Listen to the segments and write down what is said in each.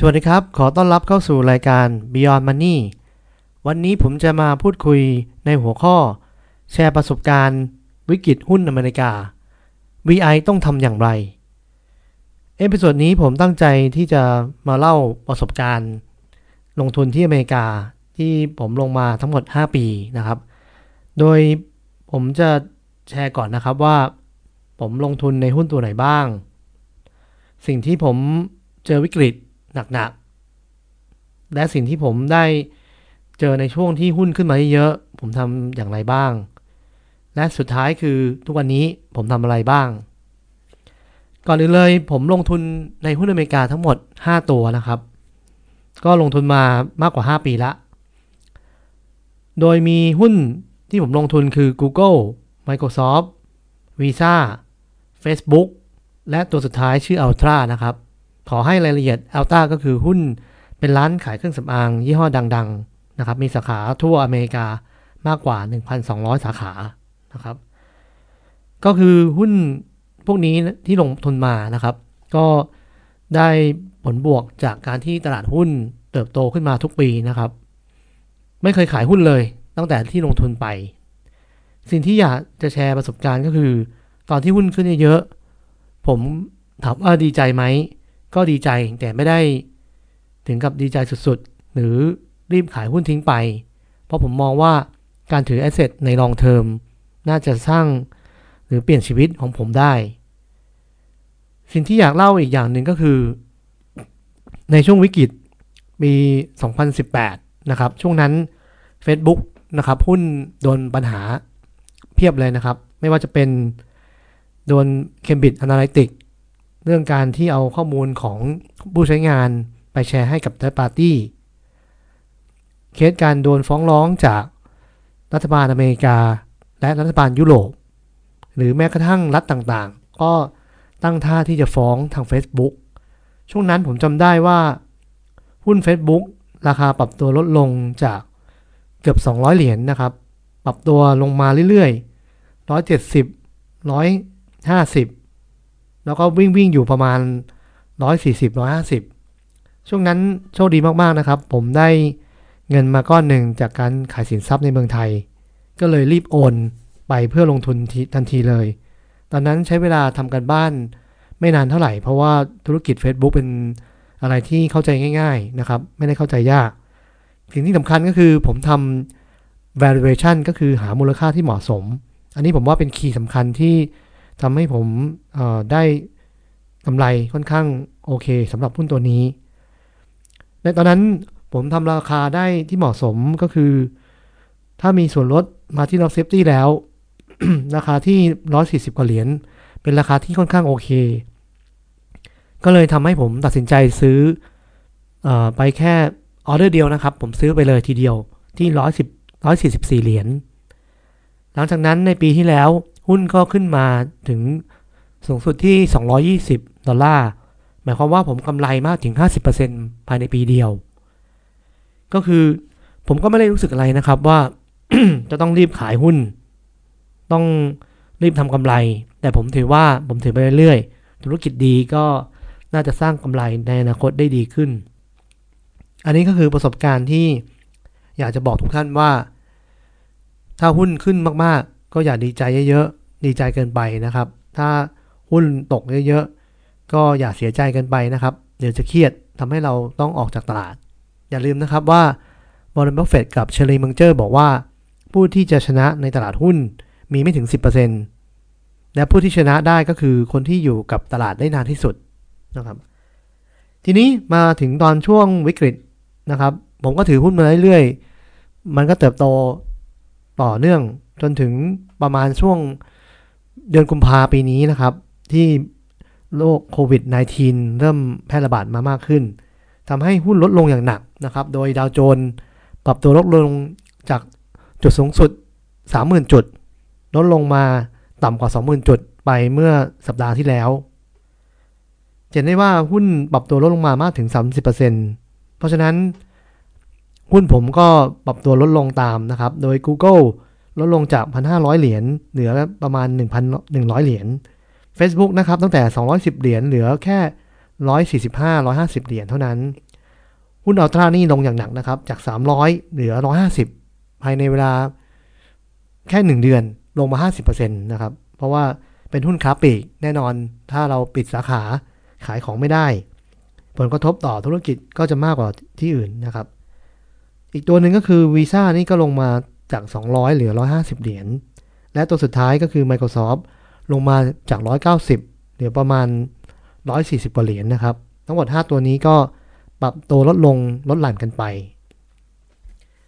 สวัสดีครับขอต้อนรับเข้าสู่รายการ Beyond Money วันนี้ผมจะมาพูดคุยในหัวข้อแชร์ประสบการณ์วิกฤตหุ้นอเมริกา VI ต้องทำอย่างไรเอพิโซดนี้ผมตั้งใจที่จะมาเล่าประสบการณ์ลงทุนที่อเมริกาที่ผมลงมาทั้งหมด5ปีนะครับโดยผมจะแชร์ก่อนนะครับว่าผมลงทุนในหุ้นตัวไหนบ้างสิ่งที่ผมเจอวิกฤตหนักๆและสิ่งที่ผมได้เจอในช่วงที่หุ้นขึ้นมาเยอะๆผมทำอย่างไรบ้างและสุดท้ายคือทุกวันนี้ผมทำอะไรบ้างก่อนอื่นเลยผมลงทุนในหุ้นอเมริกาทั้งหมด5ตัวนะครับก็ลงทุนมามากกว่า5ปีละโดยมีหุ้นที่ผมลงทุนคือ Google Microsoft Visa Facebook และตัวสุดท้ายชื่อ Ultra นะครับขอให้รายละเอียด Ultra ก็คือหุ้นเป็นร้านขายเครื่องสำอางยี่ห้อดังๆนะครับมีสาขาทั่วอเมริกามากกว่า 1,200 สาขานะครับก็คือหุ้นพวกนี้ที่ลงทุนมานะครับก็ได้ผลบวกจากการที่ตลาดหุ้นเติบโตขึ้นมาทุกปีนะครับไม่เคยขายหุ้นเลยตั้งแต่ที่ลงทุนไปสิ่งที่อยากจะแชร์ประสบการณ์ก็คือตอนที่หุ้นขึ้นเยอะๆผมถามว่าดีใจไหมก็ดีใจแต่ไม่ได้ถึงกับดีใจสุดๆหรือรีบขายหุ้นทิ้งไปเพราะผมมองว่าการถือแอสเซทในลองเทอมน่าจะสร้างหรือเปลี่ยนชีวิตของผมได้สิ่งที่อยากเล่าอีกอย่างหนึ่งก็คือในช่วงวิกฤตปี2018นะครับช่วงนั้น Facebook นะครับหุ้นโดนปัญหาเพียบเลยนะครับไม่ว่าจะเป็นโดน Cambridge Analytica เรื่องการที่เอาข้อมูลของผู้ใช้งานไปแชร์ให้กับ Third Party เคสการโดนฟ้องร้องจากรัฐบาลอเมริกาและรัฐบาลยุโรปหรือแม้กระทั่งรัฐต่างๆก็ตั้งท่าที่จะฟ้องทาง Facebook ช่วงนั้นผมจำได้ว่าหุ้น Facebook ราคาปรับตัวลดลงจากเกือบ200เหรียญนะครับปรับตัวลงมาเรื่อยๆ170 150แล้วก็วิ่งๆอยู่ประมาณ140 150ช่วงนั้นโชคดีมากๆนะครับผมได้เงินมาก้อนหนึ่งจากการขายสินทรัพย์ในเมืองไทยก็เลยรีบโอนไปเพื่อลงทุนทันทีเลยตอนนั้นใช้เวลาทำการบ้านไม่นานเท่าไหร่เพราะว่าธุรกิจ Facebook เป็นอะไรที่เข้าใจง่ายๆนะครับไม่ได้เข้าใจยากสิ่งที่สำคัญก็คือผมทำ valuation ก็คือหามูลค่าที่เหมาะสมอันนี้ผมว่าเป็นคีย์สำคัญที่ทำให้ผมได้กำไรค่อนข้างโอเคสำหรับหุ้นตัวนี้ในตอนนั้นผมทำราคาได้ที่เหมาะสมก็คือถ้ามีส่วนลดมาที่ Lost Store แล้ว ราคาที่140กว่าเหรียญเป็นราคาที่ค่อนข้างโอเคก็เลยทำให้ผมตัดสินใจซื้อไปแค่ออเดอร์เดียวนะครับผมซื้อไปเลยทีเดียวที่144เหรียญหลังจากนั้นในปีที่แล้วหุ้นก็ขึ้นมาถึงสูงสุดที่220ดอลลาร์หมายความว่าผมกำไรมากถึง 50% ภายในปีเดียวก็คือผมก็ไม่ได้รู้สึกอะไรนะครับว่า จะต้องรีบขายหุ้นต้องรีบทำกำไรแต่ผมถือว่าผมถือไปเรื่อยๆธุรกิจดีก็น่าจะสร้างกำไรในอนาคตได้ดีขึ้นอันนี้ก็คือประสบการณ์ที่อยากจะบอกทุกท่านว่าถ้าหุ้นขึ้นมากๆก็อย่าดีใจเยอะๆดีใจเกินไปนะครับถ้าหุ้นตกเยอะๆก็อย่าเสียใจเกินไปนะครับเดี๋ยวจะเครียดทำให้เราต้องออกจากตลาดอย่าลืมนะครับว่าบรอนบัฟเฟตกับเชลลีมังเจอร์บอกว่าผู้ที่จะชนะในตลาดหุ้นมีไม่ถึง 10% และผู้ที่ชนะได้ก็คือคนที่อยู่กับตลาดได้นานที่สุดนะครับทีนี้มาถึงตอนช่วงวิกฤตนะครับผมก็ถือหุ้นมาเรื่อยๆมันก็เติบโตต่อเนื่องจนถึงประมาณช่วงเดือนกุมภาพันธ์ปีนี้นะครับที่โรคโควิด -19 เริ่มแพร่ระบาดมามากขึ้นทำให้หุ้นลดลงอย่างหนักนะครับโดยดาวโจนส์ปรับตัวลดลงจากจุดสูงสุด 30,000 จุดลดลงมาต่ำกว่า 20,000 จุดไปเมื่อสัปดาห์ที่แล้วเห็นได้ว่าหุ้นปรับตัวลดลงมามากถึง 30% เพราะฉะนั้นหุ้นผมก็ปรับตัวลดลงตามนะครับโดย Google ลดลงจาก 1,500 เหรียญเหลือประมาณ 1,100 เหรียญ Facebook นะครับตั้งแต่210เหรียญเหลือแค่145 150 เหรียญเท่านั้น หุ้นอัลตร้านี่ลงอย่างหนักนะครับจาก300เหลือ150ภายในเวลาแค่1เดือนลงมา 50% นะครับเพราะว่าเป็นหุ้นค้าปลีกแน่นอนถ้าเราปิดสาขาขายของไม่ได้ผลกระทบต่อธุรกิจก็จะมากกว่าที่อื่นนะครับอีกตัวหนึ่งก็คือ Visa นี่ก็ลงมาจาก200เหลือ150เหรียญและตัวสุดท้ายก็คือ Microsoft ลงมาจาก190เหลือประมาณ140กว่าเหรียญนะครับทั้งหมด5ตัวนี้ก็ปรับตัวลดลงลดหลั่นกันไป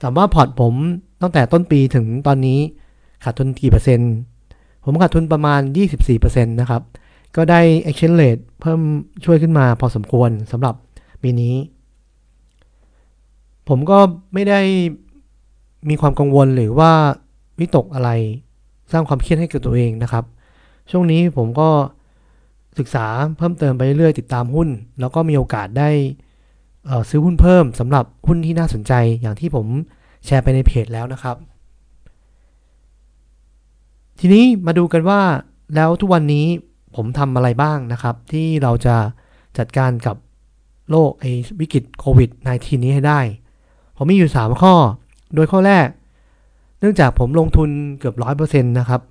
ถามว่าพอร์ตผมตั้งแต่ต้นปีถึงตอนนี้ขาดทุนกี่เปอร์เซ็นต์ผมขาดทุนประมาณ 24% นะครับก็ได้ exchange rate เพิ่มช่วยขึ้นมาพอสมควรสำหรับปีนี้ผมก็ไม่ได้มีความกังวลหรือว่าวิตกอะไรสร้างความเครียดให้กับตัวเองนะครับช่วงนี้ผมก็ศึกษาเพิ่มเติมไปเรื่อยๆติดตามหุ้นแล้วก็มีโอกาสได้ซื้อหุ้นเพิ่มสำหรับหุ้นที่น่าสนใจอย่างที่ผมแชร์ไปในเพจแล้วนะครับทีนี้มาดูกันว่าแล้วทุกวันนี้ผมทำอะไรบ้างนะครับที่เราจะจัดการกับโรควิกฤตโควิด -19 นี้ให้ได้ผมมีอยู่3ข้อโดยข้อแรกเนื่องจากผมลงทุนเกือบ 100% นะครับ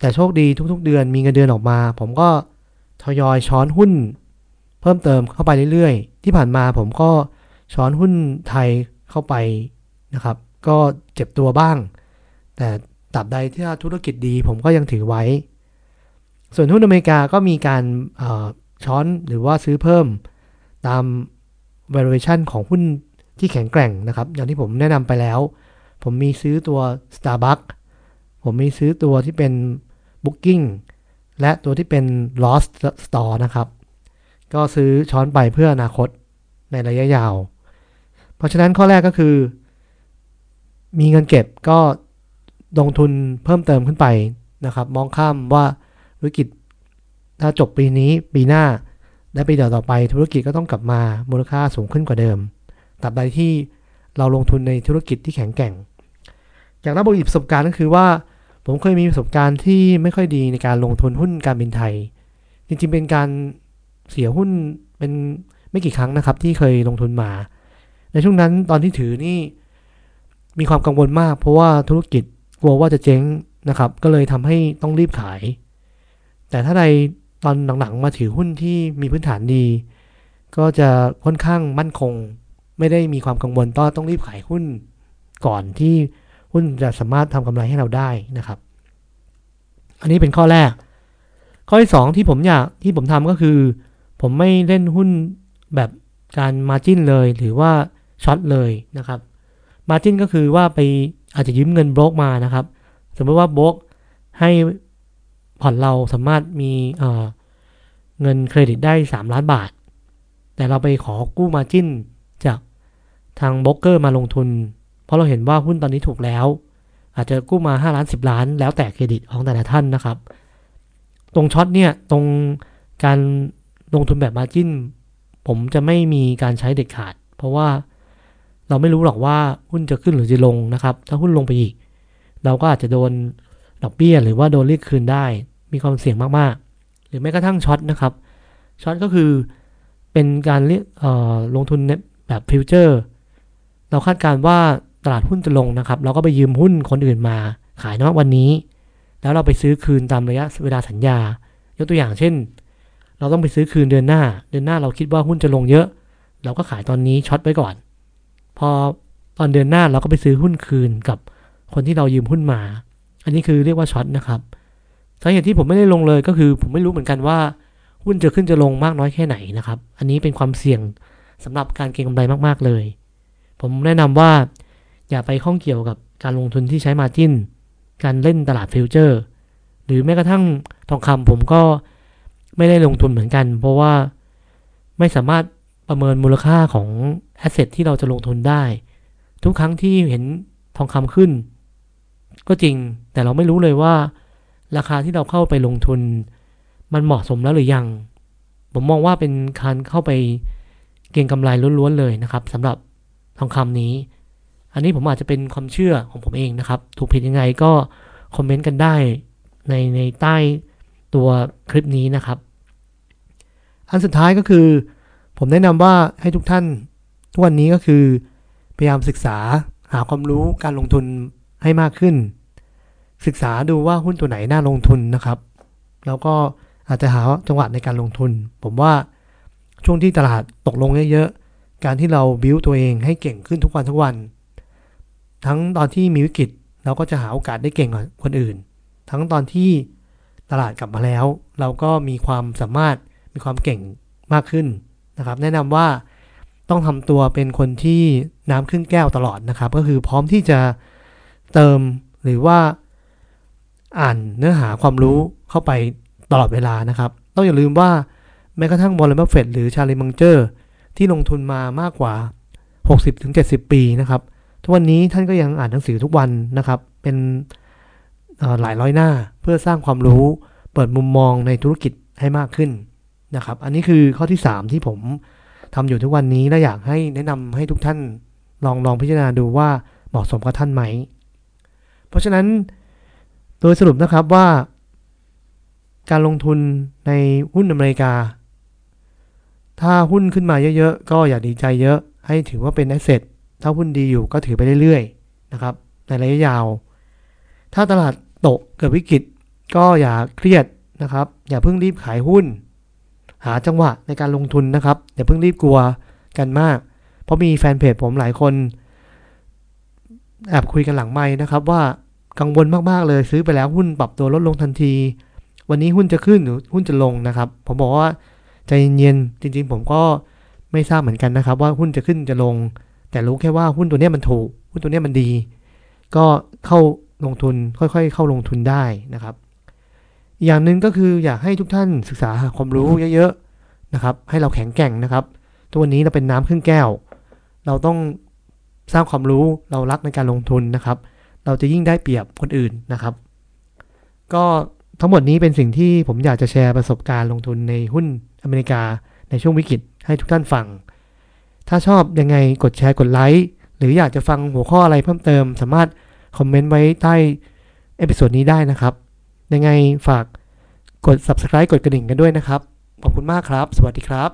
แต่โชคดีทุกๆเดือนมีเงินเดือนออกมาผมก็ทยอยช้อนหุ้นเพิ่มเติมเข้าไปเรื่อยๆที่ผ่านมาผมก็ช้อนหุ้นไทยเข้าไปนะครับก็เจ็บตัวบ้างแต่ตราบใดที่ธุรกิจดีผมก็ยังถือไว้ส่วนหุ้นอเมริกาก็มีการช้อนหรือว่าซื้อเพิ่มตาม valuation ของหุ้นที่แข็งแกร่งนะครับอย่างที่ผมแนะนำไปแล้วผมมีซื้อตัว Starbucks ผมมีซื้อตัวที่เป็น Booking และตัวที่เป็น Lost Store นะครับก็ซื้อช้อนไปเพื่ออนาคตในระยะยาวเพราะฉะนั้นข้อแรกก็คือมีเงินเก็บก็ลงทุนเพิ่มเติมขึ้นไปนะครับมองข้ามว่าธุรกิจถ้าจบปีนี้ปีหน้าและปีต่อไปธุรกิจก็ต้องกลับมามูลค่าสูงขึ้นกว่าเดิมตราบใดที่เราลงทุนในธุรกิจที่แข็งแกร่งอย่างระบบประสบการณ์ก็คือว่าผมเคยมีประสบการณ์ที่ไม่ค่อยดีในการลงทุนหุ้นการบินไทยจริงๆเป็นการเสียหุ้นเป็นไม่กี่ครั้งนะครับที่เคยลงทุนมาในช่วงนั้นตอนที่ถือนี่มีความกังวลมากเพราะว่าธุรกิจกลัวว่าจะเจ๊งนะครับก็เลยทำให้ต้องรีบขายแต่ถ้าในตอนหลังๆมาถือหุ้นที่มีพื้นฐานดีก็จะค่อนข้างมั่นคงไม่ได้มีความกังวลต้องรีบขายหุ้นก่อนที่หุ้นจะสามารถทำกำไรให้เราได้นะครับอันนี้เป็นข้อแรกข้อที่สองที่ผมทำก็คือผมไม่เล่นหุ้นแบบการมาร์จิ้นเลยหรือว่าช็อตเลยนะครับมาร์จิ้นก็คือว่าไปอาจจะยืมเงินโบรกมานะครับสมมติว่าโบรกให้ผ่อนเราสามารถมีเงินเครดิตได้3ล้านบาทแต่เราไปขอกู้มาร์จิ้นจากทางโบรกเกอร์มาลงทุนเพราะเราเห็นว่าหุ้นตอนนี้ถูกแล้วอาจจะกู้มา5ล้าน10ล้านแล้วแต่เครดิตของแต่ละท่านนะครับตรงช็อตเนี่ยตรงการลงทุนแบบมาร์จิ้นผมจะไม่มีการใช้เด็ดขาดเพราะว่าเราไม่รู้หรอกว่าหุ้นจะขึ้นหรือจะลงนะครับถ้าหุ้นลงไปอีกเราก็อาจจะโดนดอกเบี้ยหรือว่าโดนเรียกคืนได้มีความเสี่ยงมากๆหรือแม้กระทั่งช็อตนะครับช็อตก็คือเป็นการลงทุนแบบฟิวเจอร์เราคาดการณ์ว่าตลาดหุ้นจะลงนะครับเราก็ไปยืมหุ้นคนอื่นมาขายณวันนี้แล้วเราไปซื้อคืนตามระยะเวลาสัญญายกตัวอย่างเช่นเราต้องไปซื้อคืนเดือนหน้าเราคิดว่าหุ้นจะลงเยอะเราก็ขายตอนนี้ช็อตไว้ก่อนพอตอนเดือนหน้าเราก็ไปซื้อหุ้นคืนกับคนที่เรายืมหุ้นมาอันนี้คือเรียกว่าช็อตนะครับสาเหตุที่ผมไม่ได้ลงเลยก็คือผมไม่รู้เหมือนกันว่าหุ้นจะขึ้นจะลงมากน้อยแค่ไหนนะครับอันนี้เป็นความเสี่ยงสำหรับการเก็งกำไรมากๆเลยผมแนะนำว่าอย่าไปข้องเกี่ยวกับการลงทุนที่ใช้มาร์จิ้นการเล่นตลาดฟิวเจอร์หรือแม้กระทั่งทองคำผมก็ไม่ได้ลงทุนเหมือนกันเพราะว่าไม่สามารถประเมินมูลค่าของแอสเซทที่เราจะลงทุนได้ทุกครั้งที่เห็นทองคำขึ้นก็จริงแต่เราไม่รู้เลยว่าราคาที่เราเข้าไปลงทุนมันเหมาะสมแล้วหรือยังผมมองว่าเป็นการเข้าไปเก็งกำไรล้วนๆเลยนะครับสำหรับทองคำนี้อันนี้ผมอาจจะเป็นความเชื่อของผมเองนะครับถูกผิดยังไงก็คอมเมนต์กันได้ในใต้ตัวคลิปนี้นะครับอันสุดท้ายก็คือผมแนะนำว่าให้ทุกท่าน ทุกวันนี้ก็คือพยายามศึกษาหาความรู้การลงทุนให้มากขึ้นศึกษาดูว่าหุ้นตัวไหนน่าลงทุนนะครับแล้วก็อาจจะหาจังหวะในการลงทุนผมว่าช่วงที่ตลาดตกลงเยอะๆการที่เราบิ้วตัวเองให้เก่งขึ้นทุกวันทั้งตอนที่มีวิกฤตเราก็จะหาโอกาสได้เก่งกว่าคนอื่นทั้งตอนที่ตลาดกลับมาแล้วเราก็มีความสามารถมีความเก่งมากขึ้นนะครับแนะนำว่าต้องทำตัวเป็นคนที่น้ำครึ่งแก้วตลอดนะครับก็คือพร้อมที่จะเติมหรือว่าอ่านเนื้อหาความรู้เข้าไปตลอดเวลานะครับต้องอย่าลืมว่าแม้กระทั่งวอร์เรน บัฟเฟตต์หรือชาร์ลี มังเจอร์ที่ลงทุนมามากกว่า 60-70 ปีนะครับทุกวันนี้ท่านก็ยังอ่านหนังสือทุกวันนะครับเป็นหลายร้อยหน้าเพื่อสร้างความรู้เปิดมุมมองในธุรกิจให้มากขึ้นนะครับอันนี้คือข้อที่3ที่ผมทำอยู่ทุกวันนี้และอยากให้แนะนำให้ทุกท่านลองพิจารณาดูว่าเหมาะสมกับท่านไหมเพราะฉะนั้นโดยสรุปนะครับว่าการลงทุนในหุ้นอเมริกาถ้าหุ้นขึ้นมาเยอะๆก็อย่าดีใจเยอะให้ถือว่าเป็นแอสเซทถ้าหุ้นดีอยู่ก็ถือไปเรื่อยๆนะครับในระยะยาวถ้าตลาดตกเกิดวิกฤตก็อย่าเครียดนะครับอย่าเพิ่งรีบขายหุ้นหาจังหวะในการลงทุนนะครับอย่าเพิ่งรีบกลัวกันมากเพราะมีแฟนเพจผมหลายคนแอบคุยกันหลังไมค์นะครับว่ากังวลมากๆเลยซื้อไปแล้วหุ้นปรับตัวลดลงทันทีวันนี้หุ้นจะขึ้นหรือหุ้นจะลงนะครับผมบอกว่าใจเย็นจริงๆผมก็ไม่ทราบเหมือนกันนะครับว่าหุ้นจะขึ้นจะลงแต่รู้แค่ว่าหุ้นตัวนี้มันถูกหุ้นตัวนี้มันดีก็เข้าลงทุนค่อยๆเข้าลงทุนได้นะครับอย่างนึงก็คืออยากให้ทุกท่านศึกษาหาความรู้เยอะๆนะครับให้เราแข็งแกร่งนะครับตัวนี้เราเป็นน้ำครึ่งแก้วเราต้องสร้างความรู้เรารักในการลงทุนนะครับเราจะยิ่งได้เปรียบคนอื่นนะครับก็ทั้งหมดนี้เป็นสิ่งที่ผมอยากจะแชร์ประสบการณ์ลงทุนในหุ้นอเมริกาในช่วงวิกฤตให้ทุกท่านฟังถ้าชอบยังไงกดแชร์กดไลค์หรืออยากจะฟังหัวข้ออะไรเพิ่มเติมสามารถคอมเมนต์ไว้ใต้เอพิโซดนี้ได้นะครับยังไงฝากกด Subscribe กดกระดิ่งกันด้วยนะครับขอบคุณมากครับสวัสดีครับ